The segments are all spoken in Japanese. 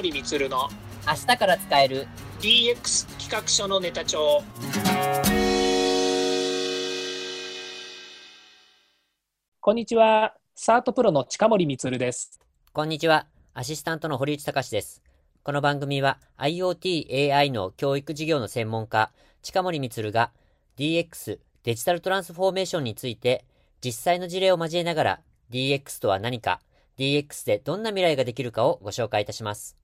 森充の明日から使える DX 企画書のネタ帳。こんにちは、サートプロの近森充です。こんにちは、アシスタントの堀内隆です。この番組は IoT、AI の教育事業の専門家近森充が DX デジタルトランスフォーメーションについて実際の事例を交えながら DX とは何か、DX でどんな未来ができるかをご紹介いたします。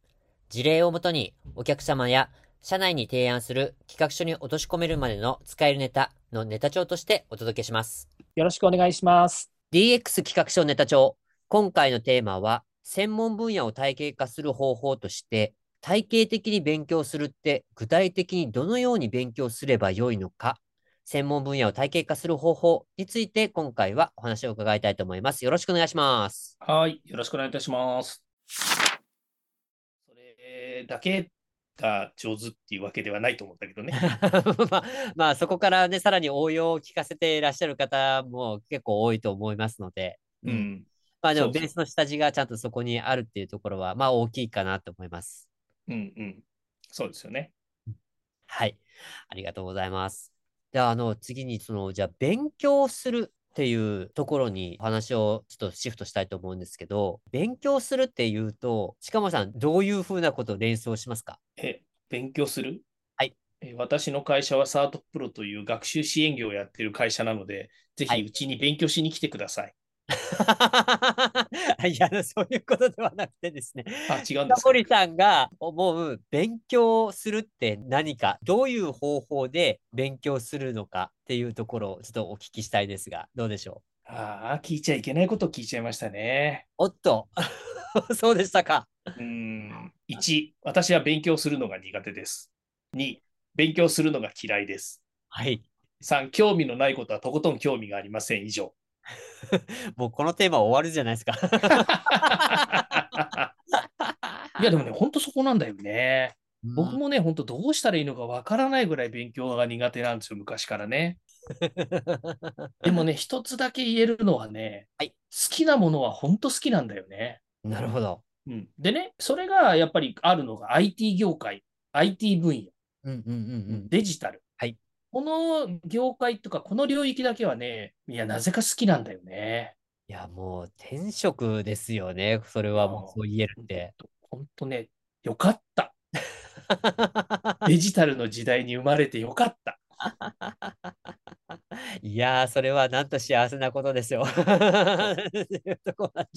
事例をもとにお客様や社内に提案する企画書に落とし込めるまでの使えるネタのネタ帳としてお届けします。よろしくお願いします。DX 企画書ネタ帳。今回のテーマは専門分野を体系化する方法として体系的に勉強するって具体的にどのように勉強すればよいのか、専門分野を体系化する方法について今回はお話を伺いたいと思います。よろしくお願いします。はい、よろしくお願いいたします。それだけが上手っていうわけではないと思ったけどね。まあそこからね、さらに応用を聞かせていらっしゃる方も結構多いと思いますので、うん。まあでもベースの下地がちゃんとそこにあるっていうところはまあ大きいかなと思います。うんうん。そうですよね。はい、ありがとうございます。で次にじゃあ勉強するっていうところに話をちょっとシフトしたいと思うんですけど、勉強するっていうと近森さんどういうふうなことを連想しますか？勉強する、はい、私の会社はサートプロという学習支援業をやっている会社なので、ぜひうちに勉強しに来てください。はい、いやそういうことではなくてですね、近森さんが思う勉強するって何か、どういう方法で勉強するのかっていうところをちょっとお聞きしたいですが、どうでしょう？聞いちゃいけないことを聞いちゃいましたね。おっとそうでしたか。1、私は勉強するのが苦手です。2、勉強するのが嫌いです。はい、3、興味のないことはとことん興味がありません。以上。もうこのテーマ終わるじゃないですか。いやでもね、本当そこなんだよね。僕もね、本当どうしたらいいのかわからないぐらい勉強が苦手なんですよ、昔からね。でもね、一つだけ言えるのはね、はい、好きなものは本当好きなんだよね。なるほど、うん、でね、それがやっぱりあるのが IT 業界、 IT 分野、デジタル、この業界とかこの領域だけはね、いやなぜか好きなんだよね。いやもう天職ですよね、それはもうそう言えるんで。本当ね、よかった。デジタルの時代に生まれてよかった。いやそれはなんと幸せなことですよ。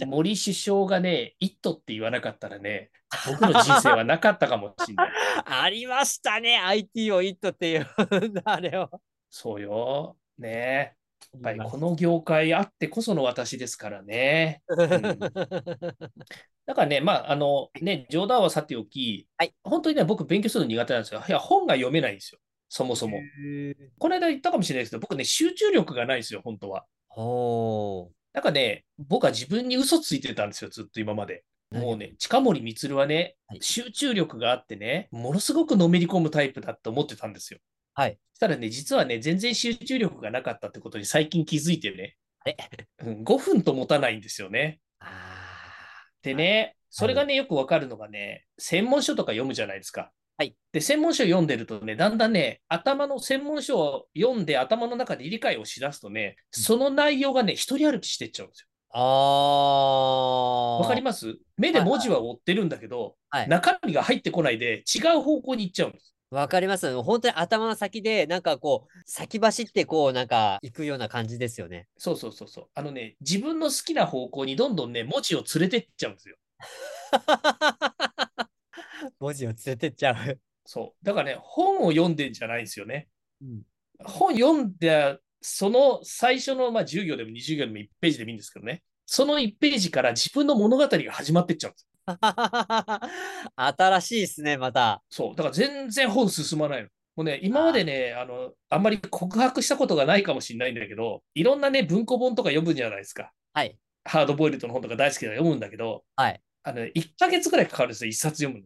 森首相がね、イットって言わなかったらね、僕の人生はなかったかもしれない。ありましたね、 IT をイットっていうあれを。そうよね、やっぱりこの業界あってこその私ですからね。だからね、まあね、冗談はさておき、はい、本当にね、僕勉強するの苦手なんですよ。いや、本が読めないんですよ、そもそも。この間言ったかもしれないですけど、僕ね、集中力がないんですよ、本当は。なんかね、僕は自分に嘘ついてたんですよ、ずっと今まで。もうね、近森充はね、集中力があってね、ものすごくのめり込むタイプだって思ってたんですよ。はい。そしたらね、実はね、全然集中力がなかったってことに最近気づいてね、5分と持たないんですよね。でね、それがね、よくわかるのがね、専門書とか読むじゃないですか。はい、で専門書を読んでるとね、だんだんね、頭の専門書を読んで頭の中で理解をしだすとね、その内容がね、一人歩きしてっちゃうんですよ。わかります？目で文字は追ってるんだけど、はい、中身が入ってこないで違う方向に行っちゃうんです。わかります。本当に頭の先でなんかこう先走ってこうなんか行くような感じですよね。そうそうそうそう、ね、自分の好きな方向にどんどんね、文字を連れてっちゃうんですよ。文字を連れてっちゃう。そうだからね、本を読んでんじゃないんですよね。うん、本読んで、その最初の、10行でも20行でも1ページでもいいんですけどね、その1ページから自分の物語が始まってっちゃうんです。新しいですね、また。そうだから全然本進まないの。もうね、今までね、あんまり告白したことがないかもしれないんだけど、いろんなね、文庫本とか読むじゃないですか。はい。ハードボイルドの本とか大好きだから読むんだけど、はい。1ヶ月ぐらいかかるんですよ、1冊読むの。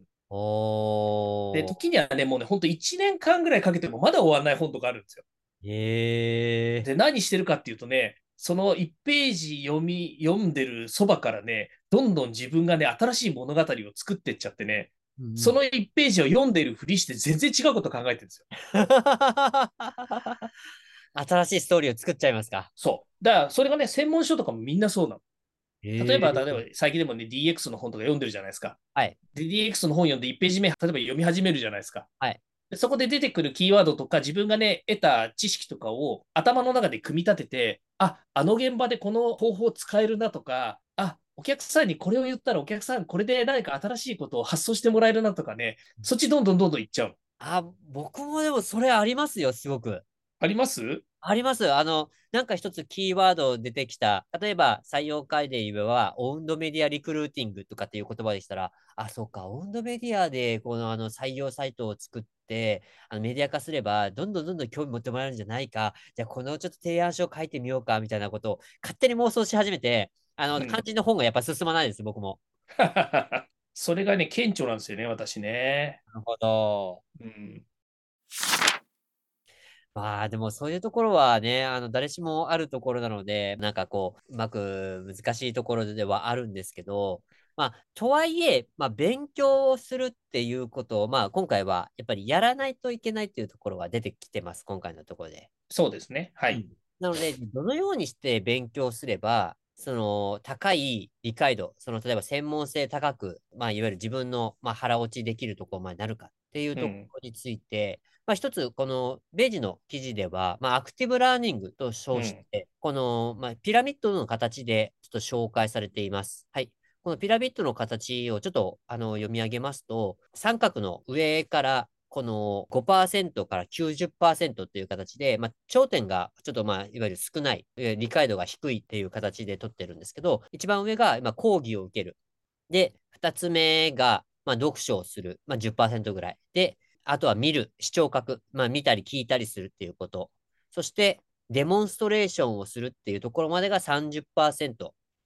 で時にはね、もうね、ほんと1年間ぐらいかけてもまだ終わらない本とかあるんですよ。で何してるかっていうとね、その1ページ読んでるそばからね、どんどん自分がね、新しい物語を作ってっちゃってね、うん、その1ページを読んでるふりして全然違うこと考えてるんですよ。新しいストーリーを作っちゃいますか。そう。だからそれがね、専門書とかもみんなそうなの。例えば最近でもね、DX の本とか読んでるじゃないですか。はい。で、DX の本読んで1ページ目、例えば読み始めるじゃないですか。はい。そこで出てくるキーワードとか自分がね得た知識とかを頭の中で組み立てて、あの現場でこの方法使えるなとか、お客さんにこれを言ったらお客さんこれで何か新しいことを発想してもらえるなとかね、そっちどんどんいっちゃう。僕もでもそれありますよ。すごくあります。あります。なんか一つキーワード出てきた、例えば採用会で言えばオウンドメディアリクルーティングとかっていう言葉でしたら、そうか、オウンドメディアでこの採用サイトを作ってメディア化すればどんどん興味持ってもらえるんじゃないか、じゃあこのちょっと提案書を書いてみようかみたいなことを勝手に妄想し始めて、肝心の本がやっぱ進まないです、僕も。それがね、顕著なんですよね、私ね。なるほど、うん、まあでもそういうところはね、誰しもあるところなので、なんかこううまく難しいところではあるんですけど、とはいえ、勉強をするっていうことを、今回はやっぱりやらないといけないというところが出てきてます、今回のところで。そうですね。はい。うん、なので、どのようにして勉強すれば、その高い理解度、その例えば専門性高く、いわゆる自分の、腹落ちできるところまでなるかっていうところについて、一つ、このベージの記事では、アクティブラーニングと称して、この、ピラミッドの形でちょっと紹介されています。はい。このピラミッドの形をちょっと読み上げますと、三角の上からこの 5% から 90% という形で、頂点がちょっといわゆる少ない、理解度が低いっていう形で取ってるんですけど、一番上が講義を受ける。で、二つ目が読書をする。10% ぐらい。で、あとは見る、視聴覚。見たり聞いたりするっていうこと。そして、デモンストレーションをするっていうところまでが 30%。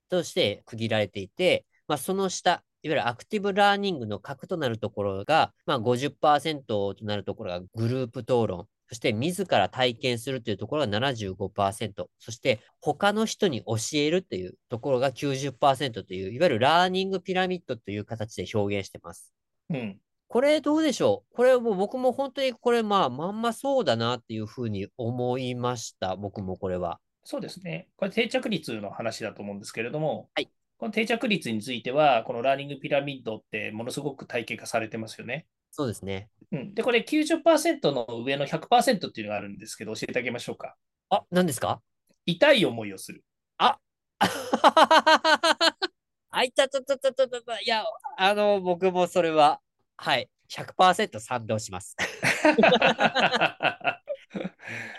として区切られていて、その下、いわゆるアクティブラーニングの核となるところが、50% となるところがグループ討論、そして自ら体験するというところが 75%、そして他の人に教えるというところが 90% という、いわゆるラーニングピラミッドという形で表現してます。うん。これどうでしょう？これも僕も本当にこれまんまそうだなっていうふうに思いました。僕もこれは。そうですね。これ定着率の話だと思うんですけれども、はい、この定着率については、このラーニングピラミッドってものすごく体系化されてますよね。そうですね。うん、で、これ 90% の上の 100% っていうのがあるんですけど、教えてあげましょうか。何ですか？痛い思いをする。いたたたたたたた。いや、僕もそれは、はい、100% 賛同します。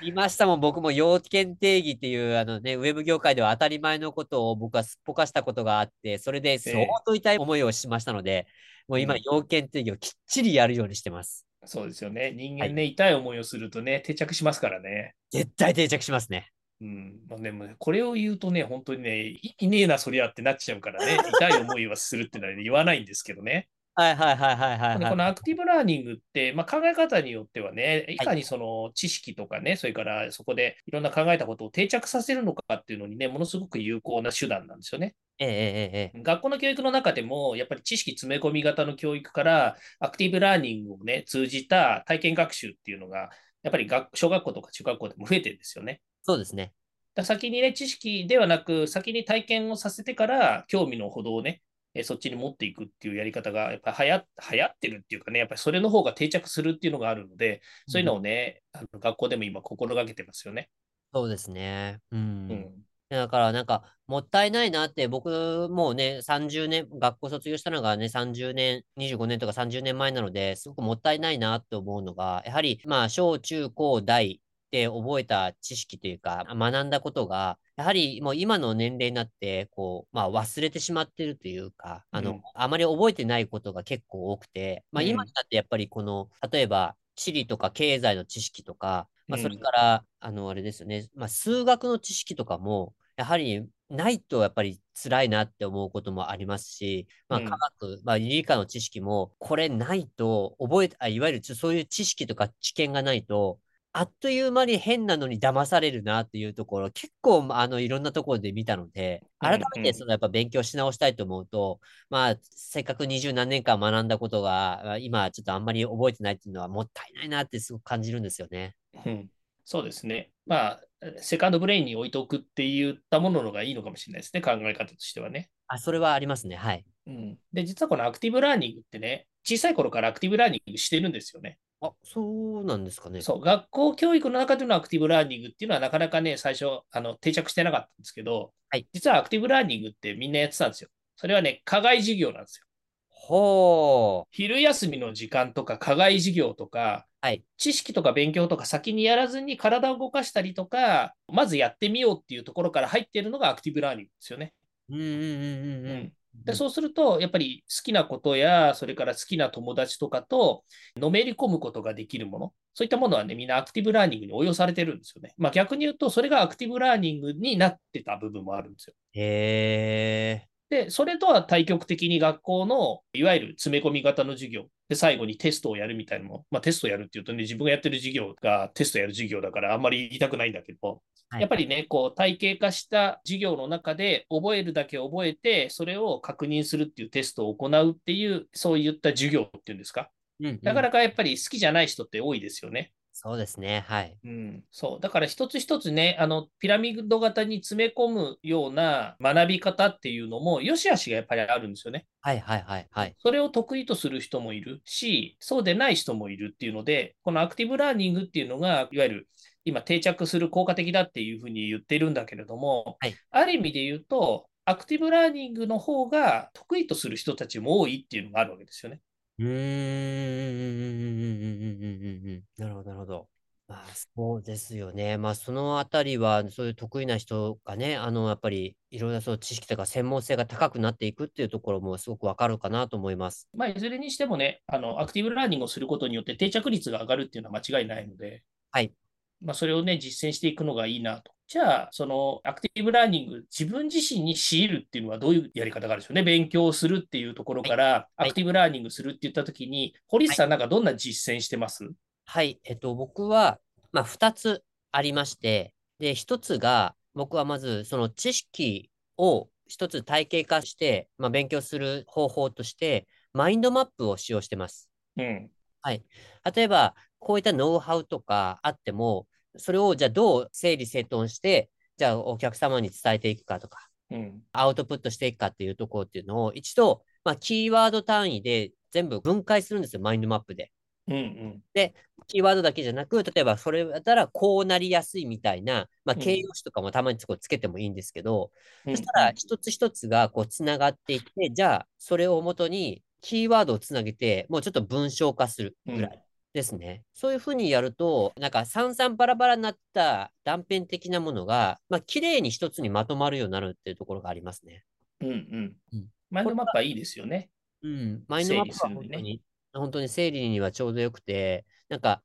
いましたもん。僕も要件定義っていうウェブ業界では当たり前のことを僕はすっぽかしたことがあって、それで相当痛い思いをしましたので、もう今要件定義をきっちりやるようにしてます。そうですよね。人間ね、はい、痛い思いをするとね、定着しますからね。絶対定着しますね。うん、でもこれを言うとね、本当にね、いねえなそりゃってなっちゃうからね。痛い思いはするってのは、ね、言わないんですけどね。このアクティブラーニングって、考え方によってはね、いかにその知識とかね、それからそこでいろんな考えたことを定着させるのかっていうのにね、ものすごく有効な手段なんですよね。学校の教育の中でも、やっぱり知識詰め込み型の教育から、アクティブラーニングをね、通じた体験学習っていうのが、やっぱり小学校とか中学校でも増えてるんですよね。そうですね。だ先にね、知識ではなく、先に体験をさせてから、興味のほどをね、そっちに持っていくっていうやり方がやっぱり流行ってるっていうかね、やっぱりそれの方が定着するっていうのがあるので、そういうのをね、学校でも今心がけてますよね。そうですね。だからなんかもったいないなって、僕もうね30年、学校卒業したのがね30年、25年とか30年前なので、すごくもったいないなと思うのが、やはり小中高大で覚えた知識というか学んだことが、やはりもう今の年齢になってこう、忘れてしまってるというか、あまり覚えてないことが結構多くて、今になってやっぱりこの、例えば地理とか経済の知識とか、それから、あれですよね、数学の知識とかも、やはりないとやっぱり辛いなって思うこともありますし、科学、理科の知識も、これないと覚えて、いわゆるそういう知識とか知見がないと、あっという間に変なのに騙されるなっていうところ、結構いろんなところで見たので、改めてそのやっぱ勉強し直したいと思うと、まあせっかく20何年間学んだことが今ちょっとあんまり覚えてないっていうのはもったいないなってすごく感じるんですよね。うん、そうですね。まあセカンドブレインに置いておくって言ったもののがいいのかもしれないですね、考え方としてはね。あ、それはありますね。はい。うん、で実はこのアクティブラーニングってね、小さい頃からアクティブラーニングしてるんですよね。あ、そうなんですかね。そう、学校教育の中でのアクティブラーニングっていうのはなかなかね、最初定着してなかったんですけど、はい、実はアクティブラーニングってみんなやってたんですよ。それはね、課外授業なんですよ。ほう。昼休みの時間とか課外授業とか、はい、知識とか勉強とか先にやらずに体を動かしたりとか、まずやってみようっていうところから入っているのがアクティブラーニングですよね。でそうするとやっぱり好きなことやそれから好きな友達とかとのめり込むことができるもの、そういったものはねみんなアクティブラーニングに応用されてるんですよね。まあ逆に言うとそれがアクティブラーニングになってた部分もあるんですよ。へー。でそれとは対極的に学校のいわゆる詰め込み型の授業で最後にテストをやるみたいなの、まあ、テストやるっていうとね自分がやってる授業がテストやる授業だからあんまり言いたくないんだけど、やっぱりね、こう体系化した授業の中で覚えるだけ覚えて、それを確認するっていうテストを行うっていう、そういった授業っていうんですか。なかなかやっぱり好きじゃない人って多いですよね。そうですね。はい。うん。そう。だから一つ一つね、ピラミッド型に詰め込むような学び方っていうのも、良し悪しがやっぱりあるんですよね。はいはいはいはい。それを得意とする人もいるし、そうでない人もいるっていうので、このアクティブラーニングっていうのが、いわゆる今定着する効果的だっていうふうに言ってるんだけれども、はい、ある意味で言うとアクティブラーニングの方が得意とする人たちも多いっていうのがあるわけですよね。なるほどなるほど。まあ、そうですよね。まあそのあたりはそういう得意な人がね、やっぱりいろんなそう知識とか専門性が高くなっていくっていうところもすごくわかるかなと思います。まあいずれにしてもね、アクティブラーニングをすることによって定着率が上がるっていうのは間違いないので。はい。まあ、それをね実践していくのがいいなと。じゃあそのアクティブラーニング自分自身に強いるっていうのはどういうやり方があるでしょうね。勉強するっていうところからアクティブラーニングするって言った時に、堀内さんなんかどんな実践してます？はい、僕は、まあ、2つありまして、で1つが僕はまずその知識を1つ体系化して、まあ、勉強する方法としてマインドマップを使用してます。うん、はい、例えばこういったノウハウとかあっても、それをじゃあどう整理整頓して、じゃあお客様に伝えていくかとか、うん、アウトプットしていくかっていうところっていうのを一度、まあ、キーワード単位で全部分解するんですよ、マインドマップで。うんうん、で、キーワードだけじゃなく、例えばそれだったらこうなりやすいみたいな、まあ、形容詞とかもたまにつけてもいいんですけど、うん、そしたら一つ一つがこうつながっていって、うん、じゃあそれをもとにキーワードをつなげて、もうちょっと文章化するぐらい。うんですね。そういうふうにやると、なんか散々バラバラになった断片的なものが、まあ、綺麗に一つにまとまるようになるっていうところがありますね。うんうん。うん、マインドマップはいいですよね。うん。マインドマップは本当に整理にはちょうどよくて、なんか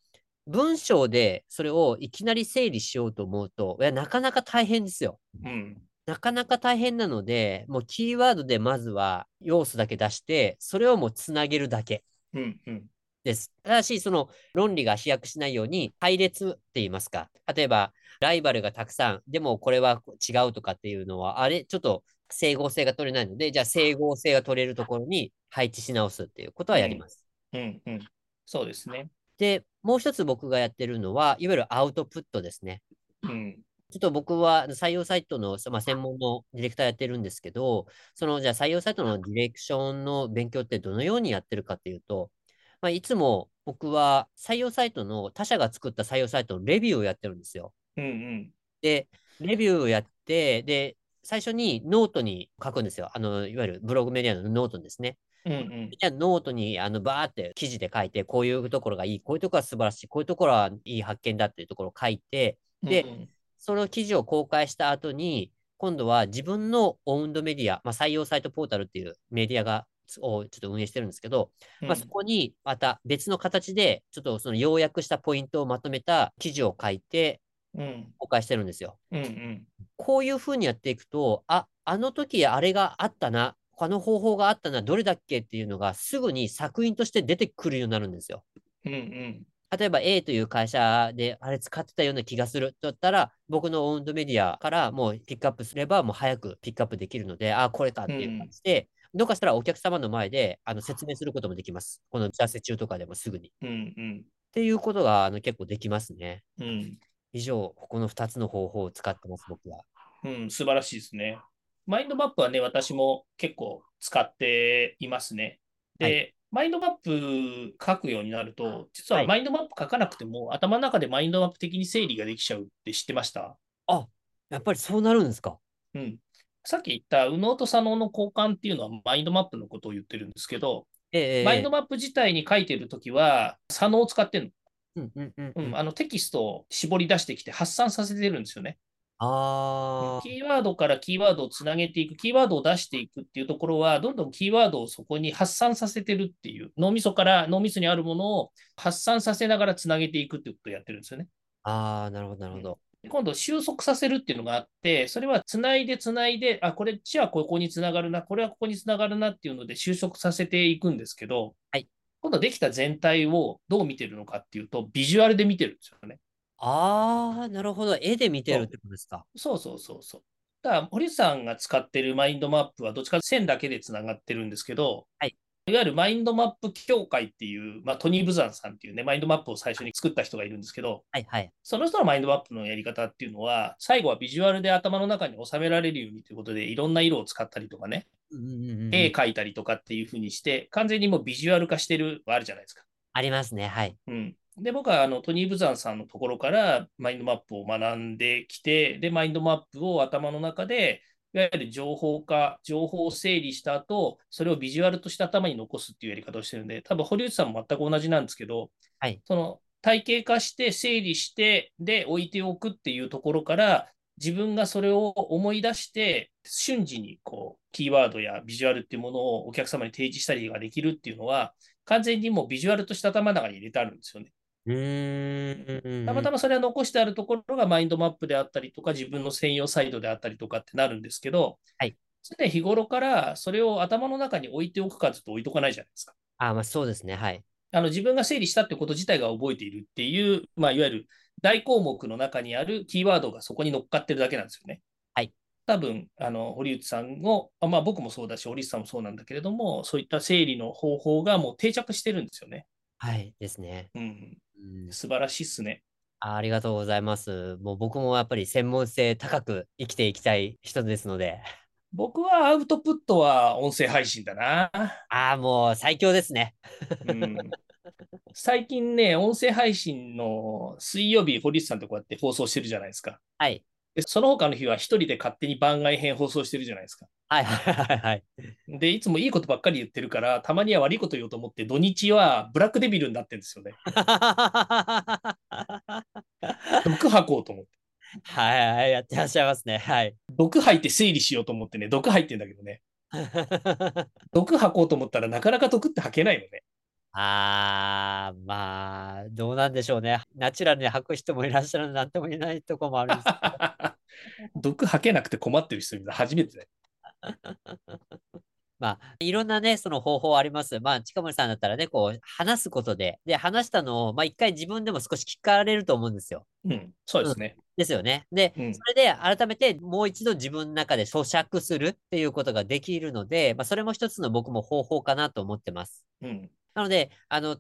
文章でそれをいきなり整理しようと思うと、いや、なかなか大変ですよ。うん。なかなか大変なので、もうキーワードでまずは要素だけ出して、それをもうつなげるだけ。うんうん。です。ただし、その論理が飛躍しないように配列って言いますか。例えば、ライバルがたくさん、でもこれは違うとかっていうのは、あれ、ちょっと整合性が取れないので、じゃあ整合性が取れるところに配置し直すっていうことはやります。うん、うん、うん。そうですね。で、もう一つ僕がやってるのは、いわゆるアウトプットですね。うん。ちょっと僕は採用サイトの、まあ、専門のディレクターやってるんですけど、そのじゃあ採用サイトのディレクションの勉強ってどのようにやってるかっていうと、まあ、いつも僕は採用サイトの他社が作った採用サイトのレビューをやってるんですよ。うんうん、で、レビューをやって、で、最初にノートに書くんですよ。いわゆるブログメディアのノートですね。うんうん、じゃあノートにバーって記事で書いて、こういうところがいい、こういうところは素晴らしい、こういうところはいい発見だっていうところを書いて、で、うんうん、その記事を公開した後に、今度は自分のオウンドメディア、まあ、採用サイトポータルっていうメディアがをちょっと運営してるんですけど、まあ、そこにまた別の形でちょっとその要約したポイントをまとめた記事を書いて公開してるんですよ。うんうん、こういうふうにやっていくと、あの時あれがあったな、あの方法があったな、どれだっけっていうのがすぐに作品として出てくるようになるんですよ。うんうん、例えば A という会社であれ使ってたような気がすると言ったら、僕のオウンドメディアからもうピックアップすればもう早くピックアップできるので、あ、これかっていう感じで、どうかしたらお客様の前で説明することもできます。この打ち合わせ中とかでもすぐに。うんうん、っていうことが結構できますね。うん、以上、この2つの方法を使ってます、僕は。うん、素晴らしいですね。マインドマップはね、私も結構使っていますね。で、はい、マインドマップ書くようになると、実はマインドマップ書かなくても、はい、頭の中でマインドマップ的に整理ができちゃうって知ってました？あ、やっぱりそうなるんですか。うん。さっき言った右脳と左脳の交換っていうのはマインドマップのことを言ってるんですけど、マインドマップ自体に書いてるときは左脳を使ってるの、テキストを絞り出してきて発散させてるんですよね。あ、キーワードからキーワードをつなげていく、キーワードを出していくっていうところは、どんどんキーワードをそこに発散させてるっていう、脳みそから脳みそにあるものを発散させながらつなげていくっていうことをやってるんですよね。ああ、なるほどなるほど。うん、今度収束させるっていうのがあって、それはつないで、あ、これじゃあここにつながるな、これはここにつながるなっていうので収束させていくんですけど、はい、今度できた全体をどう見てるのかっていうと、ビジュアルで見てるんですよね。ああ、なるほど、絵で見てるってことですか。そうそう。だから堀さんが使ってるマインドマップはどっちか線だけでつながってるんですけど、はい、いわゆるマインドマップ協会っていう、トニー・ブザンさんっていうね、マインドマップを最初に作った人がいるんですけど、はいはい、その人のマインドマップのやり方っていうのは、最後はビジュアルで頭の中に収められるようにということで、いろんな色を使ったりとかね、絵描いたりとかっていう風にして、完全にもうビジュアル化してるはあるじゃないですか。ありますね、はい。うん、で、僕はトニー・ブザンさんのところからマインドマップを学んできて、で、マインドマップを頭の中で、いわゆる情報化、情報を整理した後、それをビジュアルとして頭に残すっていうやり方をしてるんで、多分堀内さんも全く同じなんですけど、はい、その体系化して整理してで置いておくっていうところから、自分がそれを思い出して瞬時にこうキーワードやビジュアルっていうものをお客様に提示したりができるっていうのは、完全にもうビジュアルとして頭の中に入れてあるんですよね。たまたまそれは残してあるところがマインドマップであったりとか、自分の専用サイトであったりとかってなるんですけど、はい、常日頃からそれを頭の中に置いておくかずっと置いとかないじゃないですか。あ、まあそうですね、はい。自分が整理したってこと自体が覚えているっていう、いわゆる大項目の中にあるキーワードがそこに乗っかってるだけなんですよね。はい、多分堀内さんの、僕もそうだし堀内さんもそうなんだけれども、そういった整理の方法がもう定着してるんですよね。はいですね。うん、素晴らしいっすね。ありがとうございます。もう僕もやっぱり専門性高く生きていきたい人ですので。僕はアウトプットは音声配信だな。ああ、もう最強ですね。うん、最近ね、音声配信の水曜日、堀内さんとこうやって放送してるじゃないですか。はい。でその他の日は一人で勝手に番外編放送してるじゃないですか。はいはいはい。で、いつもいいことばっかり言ってるから、たまには悪いこと言おうと思って、土日はブラックデビルになってるんですよね。毒吐こうと思って。はいはい、やってらっしゃいますね。はい。毒吐いて整理しようと思ってね、毒吐いてんだけどね。毒吐こうと思ったらなかなか毒って吐けないのね。あー、まあどうなんでしょうね。ナチュラルに吐く人もいらっしゃるのなんともいないとこもあるんですけど毒吐けなくて困ってる人みんな初めていろんなね、その方法あります。近森さんだったらね、こう話すことで、話したのを、一回自分でも少し聞かれると思うんですよ。うん、そうですね。ですよね。で、それで改めてもう一度自分の中で咀嚼するっていうことができるので、それも一つの僕も方法かなと思ってます。うん、なので、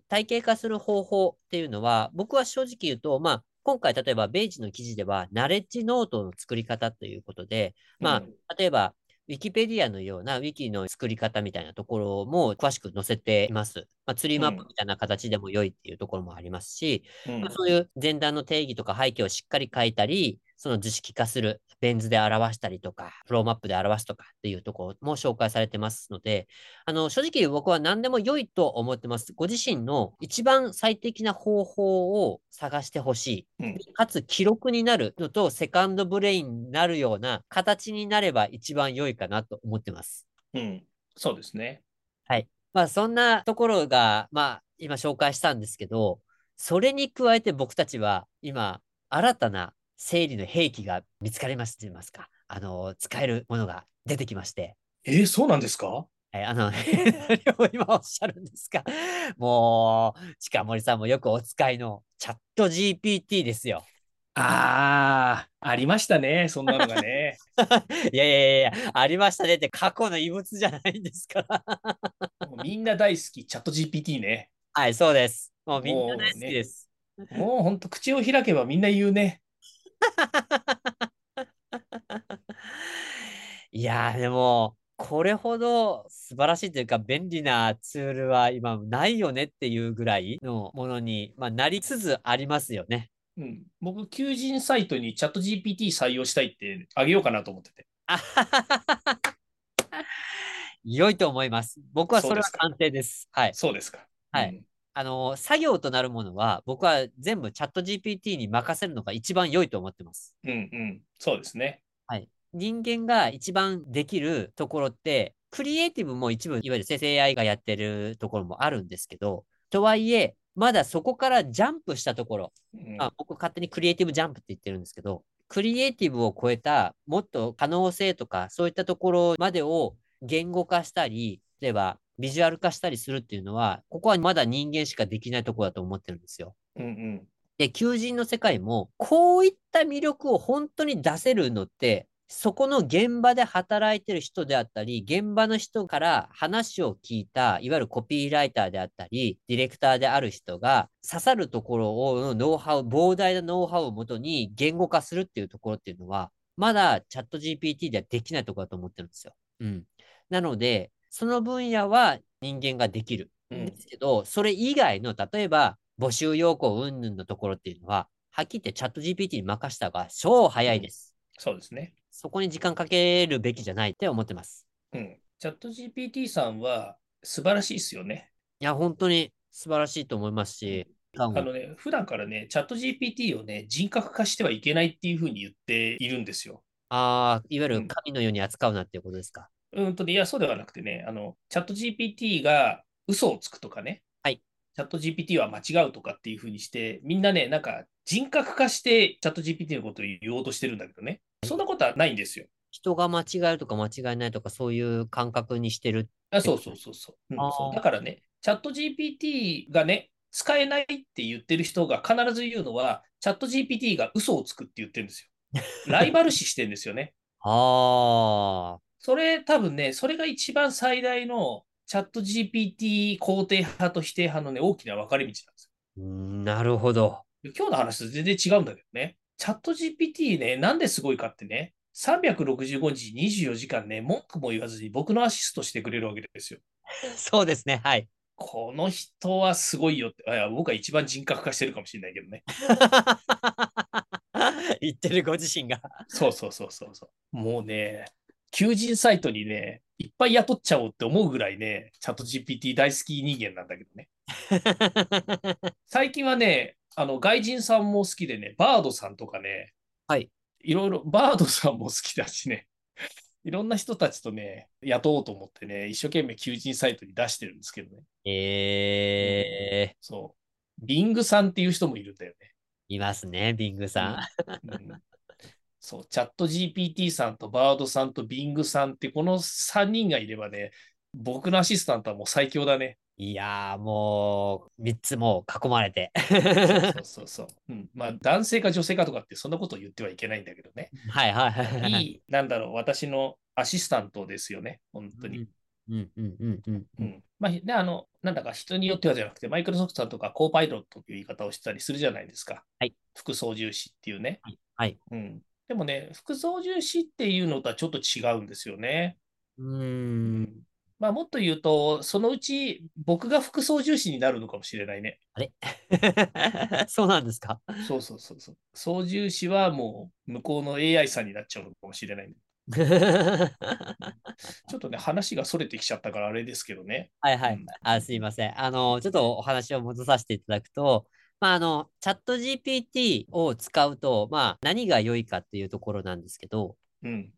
体系化する方法っていうのは、僕は正直言うと、今回、例えば、ベイジの記事では、ナレッジノートの作り方ということで、例えば、ウィキペディアのようなウィキの作り方みたいなところも詳しく載せています。ツリーマップみたいな形でも良いっていうところもありますし、そういう前段の定義とか背景をしっかり書いたり、その図式化するベン図で表したりとか、フローマップで表すとかっていうところも紹介されてますので、正直僕は何でも良いと思ってます。ご自身の一番最適な方法を探してほしい。かつ記録になるのとセカンドブレインになるような形になれば一番良いかなと思ってます。うん、そうですね。はい。そんなところが、今紹介したんですけど、それに加えて僕たちは今、新たな整理の兵器が見つかりまして、使えるものが出てきまして。そうなんですか？何を今おっしゃるんですか。もう、近森さんもよくお使いのチャット GPT ですよ。ああ、ありましたね、そんなのがね。いやいやいや、ありましたねって過去の遺物じゃないんですから。もうみんな大好き、チャット GPT ね。はい、そうです。もうみんな大好きです。もうほんと口を開けばみんな言うね。いやー、でも、これほど素晴らしいというか便利なツールは今ないよねっていうぐらいのものに、なりつつありますよね。うん、僕、求人サイトにチャット GPT 採用したいってあげようかなと思ってて。良いと思います。僕はそれは完成です。はい。そうですか。はい。うん、作業となるものは、僕は全部チャット GPT に任せるのが一番良いと思ってます。うんうん。そうですね。はい。人間が一番できるところって、クリエイティブも一部、いわゆる生成 AI がやってるところもあるんですけど、とはいえ、まだそこからジャンプしたところ、僕勝手にクリエイティブジャンプって言ってるんですけど、クリエイティブを超えたもっと可能性とかそういったところまでを言語化したり、例えばビジュアル化したりするっていうのは、ここはまだ人間しかできないところだと思ってるんですよ。うんうん、で、求人の世界もこういった魅力を本当に出せるのって、そこの現場で働いてる人であったり、現場の人から話を聞いた、いわゆるコピーライターであったり、ディレクターである人が刺さるところをノウハウ、膨大なノウハウをもとに言語化するっていうところっていうのは、まだチャット GPT ではできないところだと思ってるんですよ。うん。なので、その分野は人間ができるんですけど、それ以外の、例えば募集要項云々のところっていうのは、はっきり言ってチャット GPT に任した方が超早いです。そうですね。そこに時間かけるべきじゃないって思ってます。うん。チャット GPT さんは素晴らしいですよね。いや、本当に素晴らしいと思いますし。普段からね、チャット GPT をね、人格化してはいけないっていうふうに言っているんですよ。ああ、いわゆる神のように扱うなっていうことですか。いや、そうではなくてね、チャット GPT が嘘をつくとかね。はい。チャット GPT は間違うとかっていうふうにして、みんなね、なんか人格化してチャット GPT のことを言おうとしてるんだけどね。そんなことはないんですよ。人が間違えるとか間違えないとかそういう感覚にしてる。あ、そうそうそうそう。だからね、チャット GPT がね、使えないって言ってる人が必ず言うのは、チャット GPT が嘘をつくって言ってるんですよ。ライバル視してるんですよね。ああ。それ多分ね、それが一番最大のチャット GPT 肯定派と否定派のね、大きな分かれ道なんですよ。なるほど。今日の話と全然違うんだけどね。チャット GPT ね、なんですごいかってね、365日24時間ね、文句も言わずに僕のアシストしてくれるわけですよ。そうですね、はい。この人はすごいよって、いや僕は一番人格化してるかもしれないけどね。言ってるご自身が。そうそうそうそうそう。もうね、求人サイトにね、いっぱい雇っちゃおうって思うぐらいね、チャット GPT 大好き人間なんだけどね。最近はね、外人さんも好きでね、バードさんとかね、はい。いろいろ、バードさんも好きだしね、いろんな人たちとね、雇おうと思ってね、一生懸命求人サイトに出してるんですけどね。そう。ビングさんっていう人もいるんだよね。いますね、ビングさん。うん、そう、チャット GPT さんとバードさんとビングさんって、この3人がいればね、僕のアシスタントはもう最強だね。いやーもう3つもう囲まれてそうそうそう、うん、まあ男性か女性かとかってそんなことを言ってはいけないんだけどね。はいはいはい、はい、いい、なんだろう、私のアシスタントですよね、本当に。うんうんうんうんうん。まあね、なんだか人によってはじゃなくて、マイクロソフトさんとかコーパイロットという言い方をしたりするじゃないですか。はい。副操縦士っていうね。はい、はい、うん。でもね、副操縦士っていうのとはちょっと違うんですよね。まあ、もっと言うと、そのうち僕が副操縦士になるのかもしれないね。あれそうなんですか。そうそうそうそう。操縦士はもう向こうの AI さんになっちゃうのかもしれない、ね。ちょっとね、話がそれてきちゃったからあれですけどね。はいはい。うん、すいません。ちょっとお話を戻させていただくと、チャット GPT を使うと、何が良いかっていうところなんですけど、うん。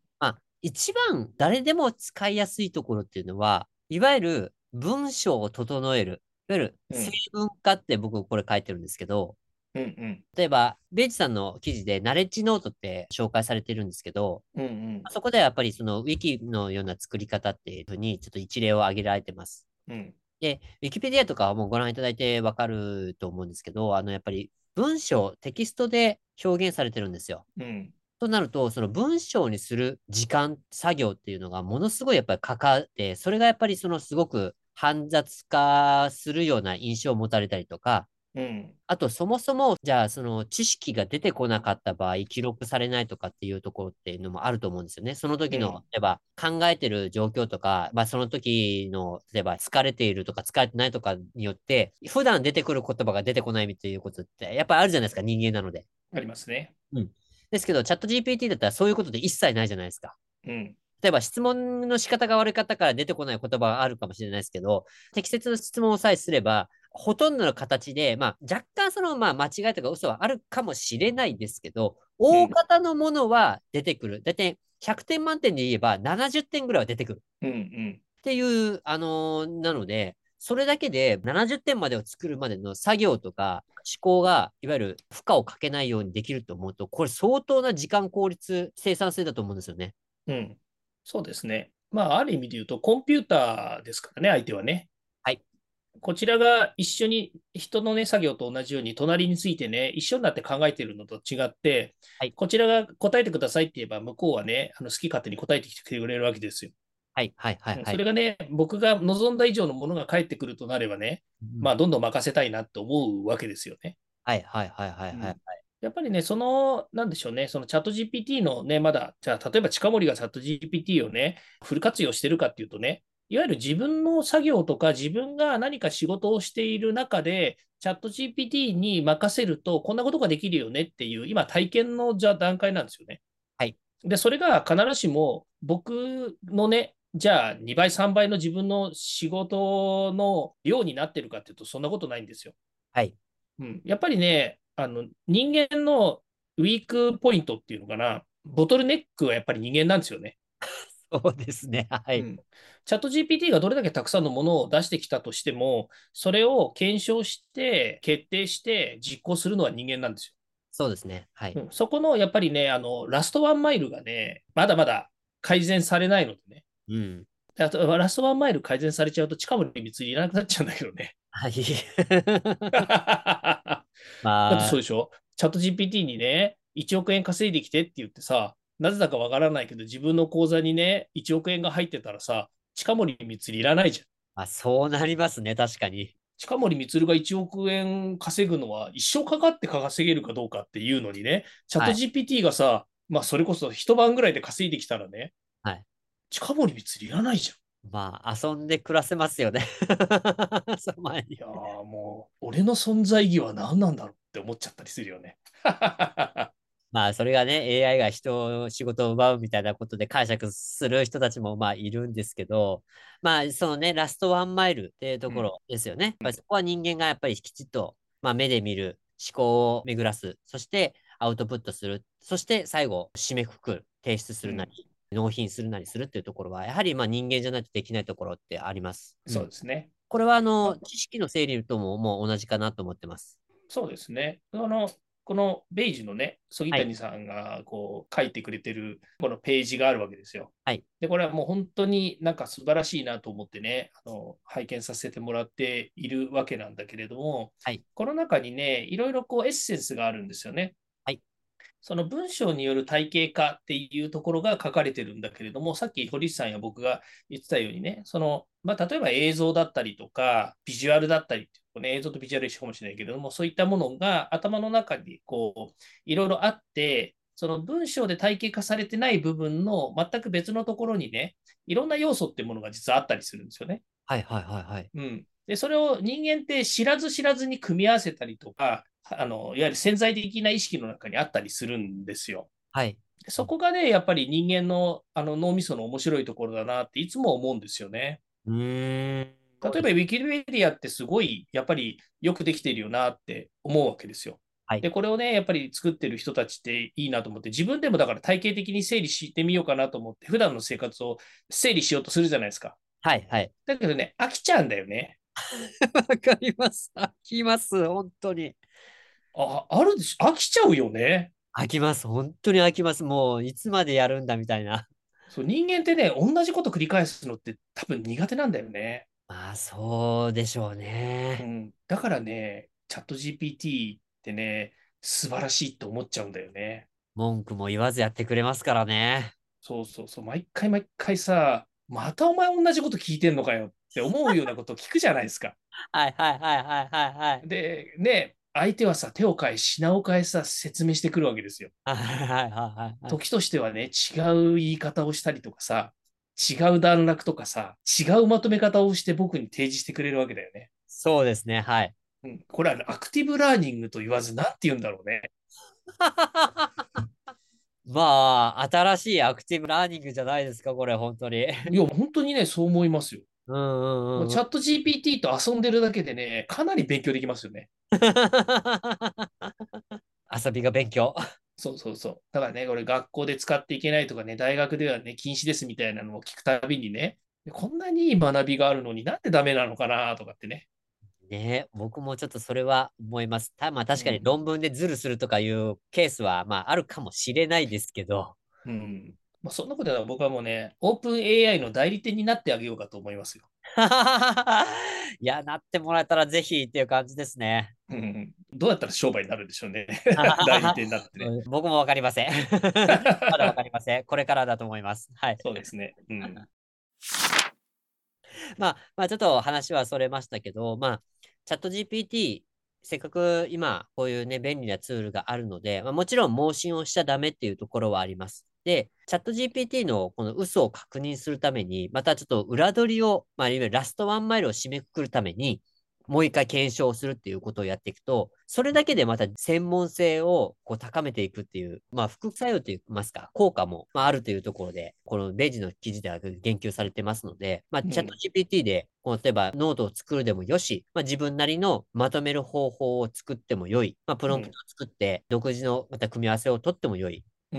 一番誰でも使いやすいところっていうのは、いわゆる文章を整える、いわゆる成文化って僕これ書いてるんですけど、うんうん、例えばベイジさんの記事でナレッジノートって紹介されてるんですけど、うんうん、そこではやっぱりそのウィキのような作り方っていうのにちょっと一例を挙げられてます、うん、でウィキペディアとかはもうご覧いただいてわかると思うんですけど、やっぱり文章テキストで表現されてるんですよ、うん、となるとその文章にする時間作業っていうのがものすごいやっぱりかかって、それがやっぱりそのすごく煩雑化するような印象を持たれたりとか、うん、あとそもそもじゃあその知識が出てこなかった場合記録されないとかっていうところっていうのもあると思うんですよね。その時の、例えば考えてる状況とか、その時の例えば疲れているとか疲れてないとかによって普段出てくる言葉が出てこないということってやっぱりあるじゃないですか、人間なので。ありますね、うん、ですけどチャット GPT だったらそういうことで一切ないじゃないですか、うん、例えば質問の仕方が悪かったから出てこない言葉があるかもしれないですけど、適切な質問をさえすればほとんどの形で、若干その間違いとか嘘はあるかもしれないですけど、大方のものは出てくる。だいたい100点満点で言えば70点ぐらいは出てくる。うんうん、っていう、なので、それだけで70点までを作るまでの作業とか思考が、いわゆる負荷をかけないようにできると思うと、これ相当な時間効率、生産性だと思うんですよね。うん。そうですね。ある意味で言うと、コンピューターですからね、相手はね。こちらが一緒に人の、作業と同じように隣について一緒になって考えているのと違って、はい、こちらが答えてくださいって言えば向こうは好き勝手に答えてきてくれるわけですよ。はいはいはいはい、それが僕が望んだ以上のものが返ってくるとなればうん、どんどん任せたいなと思うわけですよね。はいはいはいはいはい、うん。やっぱりそのなんでしょうね、そのチャット GPT のまだじゃあ例えば近森がチャット GPT をフル活用してるかっていうといわゆる自分の作業とか自分が何か仕事をしている中でチャット GPT に任せるとこんなことができるよねっていう今体験の段階なんですよね。はい。で、それが必ずしも僕のじゃあ2倍3倍の自分の仕事の量になってるかっていうとそんなことないんですよ。はい。うん。やっぱり人間のウィークポイントっていうのかな、ボトルネックはやっぱり人間なんですよね。そうですね、はい、うん、チャット GPT がどれだけたくさんのものを出してきたとしてもそれを検証して決定して実行するのは人間なんですよ。そうですね、はい、うん、そこのやっぱりラストワンマイルがまだまだ改善されないのでうん、あとラストワンマイル改善されちゃうと近森光いらなくなっちゃうんだけどはいだってそうでしょ、チャット GPT に1億円稼いできてって言ってさ、なぜだかわからないけど自分の口座に1億円が入ってたらさ、近森光いらないじゃん。あ、そうなりますね、確かに。近森光が1億円稼ぐのは一生かかって稼げるかどうかっていうのにチャット GPT がさ、はい、それこそ一晩ぐらいで稼いできたらはい、近森光いらないじゃん。遊んで暮らせますよねその前にいやもう俺の存在意義は何なんだろうって思っちゃったりするよねそれがAI が人の仕事を奪うみたいなことで解釈する人たちもいるんですけど、そのラストワンマイルっていうところですよね。やっぱりそこは人間がやっぱりきちっと、目で見る、思考を巡らす、そしてアウトプットする、そして最後締めくくる、提出するなり、納品するなりするっていうところはやはり人間じゃないとできないところってあります。そうですね。これは知識の整理とも同じかなと思ってます。そうですね。このベイジの杉谷さんが書いてくれてるこのページがあるわけですよ。はい、でこれはもう本当に素晴らしいなと思って拝見させてもらっているわけなんだけれども、はい、この中にいろいろエッセンスがあるんですよね。はい、その文章による体系化っていうところが書かれてるんだけれども、さっき堀内さんや僕が言ってたように例えば映像だったりとかビジュアルだったり映像とビジュアル一緒かもしれないけれども、そういったものが頭の中にいろいろあって、その文章で体系化されてない部分の全く別のところにいろんな要素っていうものが実はあったりするんですよね。はいはいはいはい、うん、でそれを人間って知らず知らずに組み合わせたりとかいわゆる潜在的な意識の中にあったりするんですよ。はい、そこがやっぱり人間の、脳みその面白いところだなっていつも思うんですよね。例えばウィキペディアってすごいやっぱりよくできているよなって思うわけですよ。はい、でこれをやっぱり作ってる人たちっていいなと思って、自分でもだから体系的に整理してみようかなと思って普段の生活を整理しようとするじゃないですか。はいはい、だけど飽きちゃうんだよねわかります、飽きます、本当にあるでしょ。飽きちゃうよね。飽きます。本当に飽きます。もう、いつまでやるんだみたいな。そう、人間ってね、同じこと繰り返すのって多分苦手なんだよね。まあ、そうでしょうね。うん。だからね、チャット GPT ってね、素晴らしいと思っちゃうんだよね。文句も言わずやってくれますからね。そうそうそう。毎回さ、またお前同じこと聞いてんのかよって思うようなこと聞くじゃないですか。はいはいはいはいはいはい。で、ね、相手はさ、手を変え品を変えさ、説明してくるわけですよ。はいはいはい。時としてはね、違う言い方をしたりとかさ、違う段落とかさ、違うまとめ方をして僕に提示してくれるわけだよね。そうですね、はい。うん、これはアクティブラーニングと言わず、なんて言うんだろうね。まあ、新しいアクティブラーニングじゃないですか、これ、本当に。いや、本当にね、そう思いますよ。うんうんうん、チャット GPT と遊んでるだけでね、かなり勉強できますよね。遊びが勉強。そうそうそう。だからね、これ、学校で使っていけないとかね、大学ではね、禁止ですみたいなのを聞くたびにね、こんなにいい学びがあるのになんでダメなのかなとかってね。ね、僕もちょっとそれは思います。まあ確かに論文でズルするとかいうケースは、まああるかもしれないですけど。うん。まあ、そんなことは僕はもうね、オープン AI の代理店になってあげようかと思いますよ。いや、なってもらえたらぜひっていう感じですね。うん。どうやったら商売になるんでしょうね。代理店になってね。僕もわかりません。まだわかりません。これからだと思います。はい。そうですね。うん。まあちょっと話はそれましたけど、まあチャット GPT、 せっかく今こういうね便利なツールがあるので、まあ、もちろん盲信をしちゃダメっていうところはあります。で、チャット GPT のこの嘘を確認するために、またちょっと裏取りを、まあ、いわゆるラストワンマイルを締めくくるためにもう一回検証するっていうことをやっていくと、それだけでまた専門性をこう高めていくっていう、まあ副作用といいますか、効果もあるというところで、このベージの記事では言及されてますので、まあチャット GPT で、例えばノートを作るでもよし、まあ自分なりのまとめる方法を作ってもよい、まあプロンプトを作って独自のまた組み合わせを取ってもよい、っ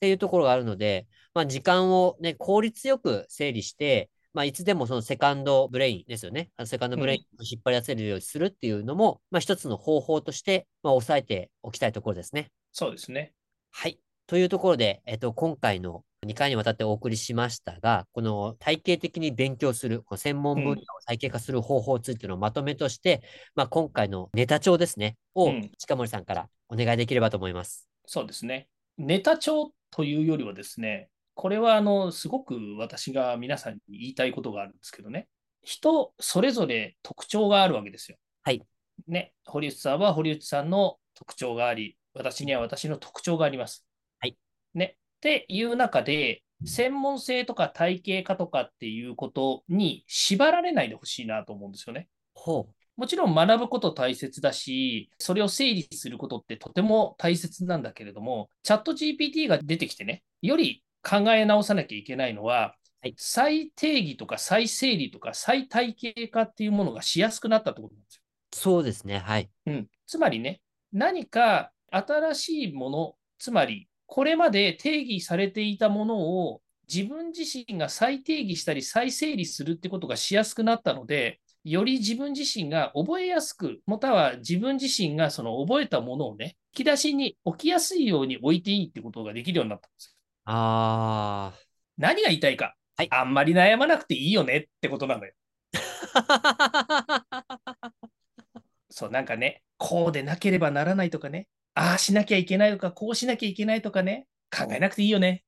ていうところがあるので、まあ時間をね、効率よく整理して、まあ、いつでもそのセカンドブレインですよね。セカンドブレインを引っ張り出せるようにするっていうのも、まあ、一つの方法として、まあ、抑えておきたいところですね。そうですね。はい。というところで、今回の2回にわたってお送りしましたが、この体系的に勉強する、この専門分野を体系化する方法についてのまとめとして、まあ、今回のネタ帳ですね、を近森さんからお願いできればと思います。そうですね。ネタ帳というよりはですね、これはすごく私が皆さんに言いたいことがあるんですけどね、人それぞれ特徴があるわけですよ。はい。ね、堀内さんは堀内さんの特徴があり、私には私の特徴があります。はい。ね、っていう中で、専門性とか体系化とかっていうことに縛られないでほしいなと思うんですよね。ほう。もちろん学ぶこと大切だし、それを整理することってとても大切なんだけれども、チャット GPT が出てきてね、より考え直さなきゃいけないのは、はい、再定義とか再整理とか再体系化っていうものがしやすくなったってことなんですよ。そうですね。はい。うん。つまりね、何か新しいもの、つまりこれまで定義されていたものを自分自身が再定義したり再整理するってことがしやすくなったので、より自分自身が覚えやすく、または自分自身がその覚えたものをね、引き出しに置きやすいように置いていいってことができるようになったんですよ。あ、何が言いたいか、はい、あんまり悩まなくていいよねってことなんだよ。そうなんかね、こうでなければならないとかね、ああしなきゃいけないとか、こうしなきゃいけないとかね、考えなくていいよね。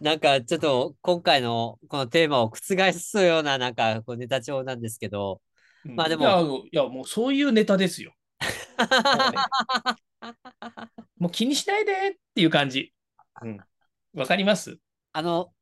なんかちょっと今回のこのテーマを覆すようななんかこうネタ帳なんですけど、うん、まあでもいやもうそういうネタですよ。もう気にしないでっていう感じ。うん、わかります?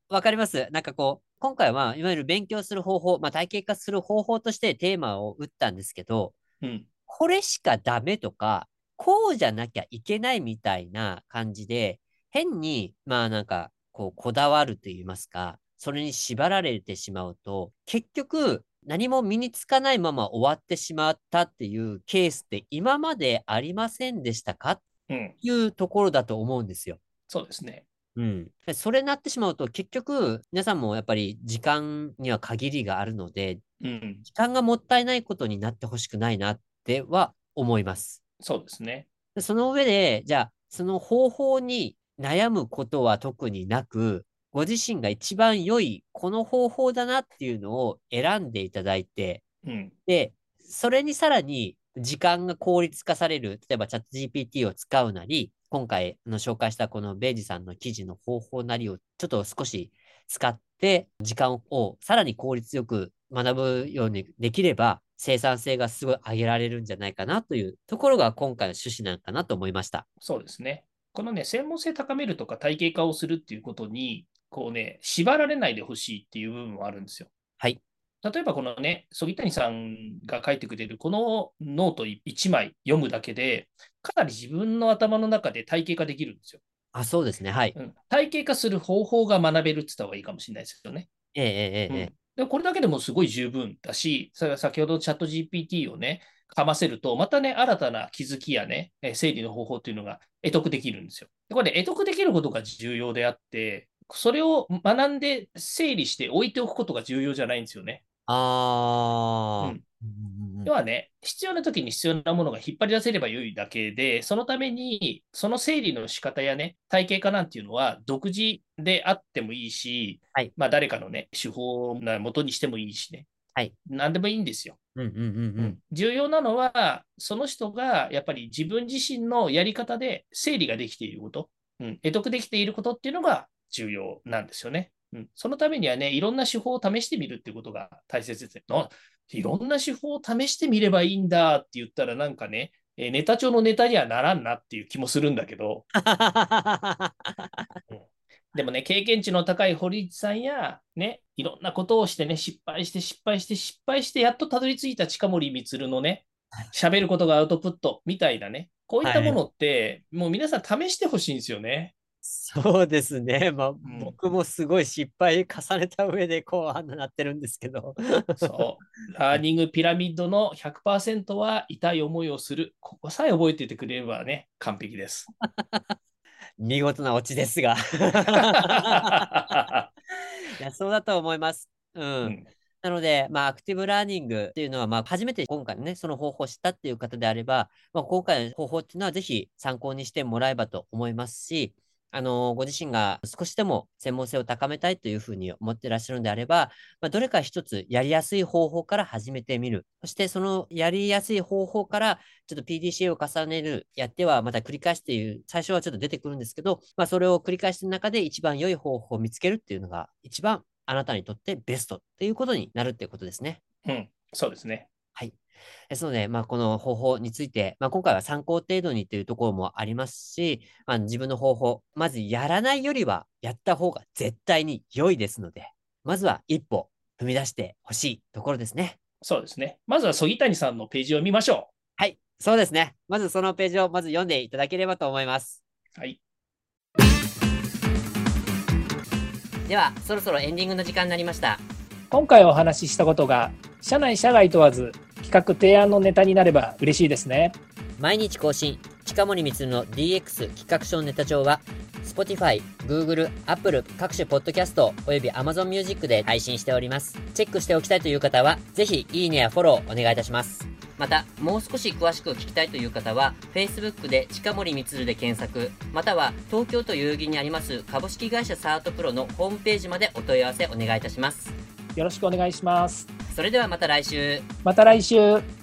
わかります。なんかこう、今回はいわゆる勉強する方法、まあ、体系化する方法としてテーマを打ったんですけど、うん、これしかダメとか、こうじゃなきゃいけないみたいな感じで、変に、まあなんか、こう、こだわると言いますか、それに縛られてしまうと、結局、何も身につかないまま終わってしまったっていうケースって今までありませんでしたか?っていうところだと思うんですよ。そうですね。うん。それになってしまうと、結局、皆さんもやっぱり時間には限りがあるので、うん、時間がもったいないことになってほしくないなっては思います。そうですね。その上で、じゃあその方法に悩むことは特になく、ご自身が一番良いこの方法だなっていうのを選んでいただいて、うん、でそれにさらに時間が効率化される、例えばチャット GPT を使うなり、今回の紹介したこのベイジさんの記事の方法なりをちょっと少し使って時間をさらに効率よく学ぶようにできれば、生産性がすごい上げられるんじゃないかなというところが今回の趣旨なんかなと思いました。そうですね。このね、専門性高めるとか体系化をするっていうことにこうね、縛られないでほしいっていう部分もあるんですよ。はい。例えばこのね、曽木谷さんが書いてくれるこのノート1枚読むだけで、かなり自分の頭の中で体系化できるんですよ。あ、そうですね。はい。うん、体系化する方法が学べるって言った方がいいかもしれないですよね。でこれだけでもすごい十分だし、先ほどチャット GPT をね、かませると、またね、新たな気づきやね、整理の方法というのが得得できるんですよ。これね、得得できることが重要であって、それを学んで整理して置いておくことが重要じゃないんですよね。要はね、必要な時に必要なものが引っ張り出せれば良いだけで、そのためにその整理の仕方やね、体系化なんていうのは独自であってもいいし、はい、まあ、誰かのね、手法の元にしてもいいしね、はい、何でもいいんですよ。重要なのはその人がやっぱり自分自身のやり方で整理ができていること、得得できていることっていうのが重要なんですよね。そのためにはね、いろんな手法を試してみるってことが大切です。いろんな手法を試してみればいいんだって言ったら、なんかね、ネタ帳のネタにはならんなっていう気もするんだけど、でもね、経験値の高い堀内さんやね、いろんなことをしてね、失敗してやっとたどり着いた近森光のね、喋ることがアウトプットみたいなね、こういったものって、はい、もう皆さん試してほしいんですよね。そうですね、まあ、僕もすごい失敗重ねた上でこうあんななってるんですけどそうラーニングピラミッドの 100% は痛い思いをする、ここさえ覚えていてくれればね、完璧です見事なオチですがいや、そうだと思います、なので、まあ、アクティブラーニングっていうのは、まあ、初めて今回ね、その方法を知ったっていう方であれば、まあ、今回の方法っていうのはぜひ参考にしてもらえばと思いますし、ご自身が少しでも専門性を高めたいというふうに思っていらっしゃるのであれば、まあ、どれか一つやりやすい方法から始めてみる。そしてそのやりやすい方法からちょっと PDCA を重ねる、やってはまた繰り返している、最初はちょっと出てくるんですけど、まあ、それを繰り返している中で一番良い方法を見つけるっていうのが一番あなたにとってベストっていうことになるっていうことですね。うん、そうですね。はい。ですので、まあ、この方法について、まあ、今回は参考程度にというところもありますし、まあ、自分の方法、まずやらないよりはやった方が絶対に良いですので、まずは一歩踏み出してほしいところですね。そうですね。まずは曽木谷さんのページを見ましょう。はい、そうですね。まずそのページをまず読んでいただければと思います。はい。では、そろそろエンディングの時間になりました。今回お話ししたことが、社内社外問わず、企画提案のネタになれば嬉しいですね。毎日更新、近森光の DX 企画書ネタ帳は Spotify、Google、Apple 各種ポッドキャストおよび Amazon Music で配信しております。チェックしておきたいという方はぜひいいねやフォローお願いいたします。またもう少し詳しく聞きたいという方は Facebook で近森光で検索、または東京都代々木にあります株式会社サートプロのホームページまでお問い合わせお願いいたします。よろしくお願いします。それではまた来週。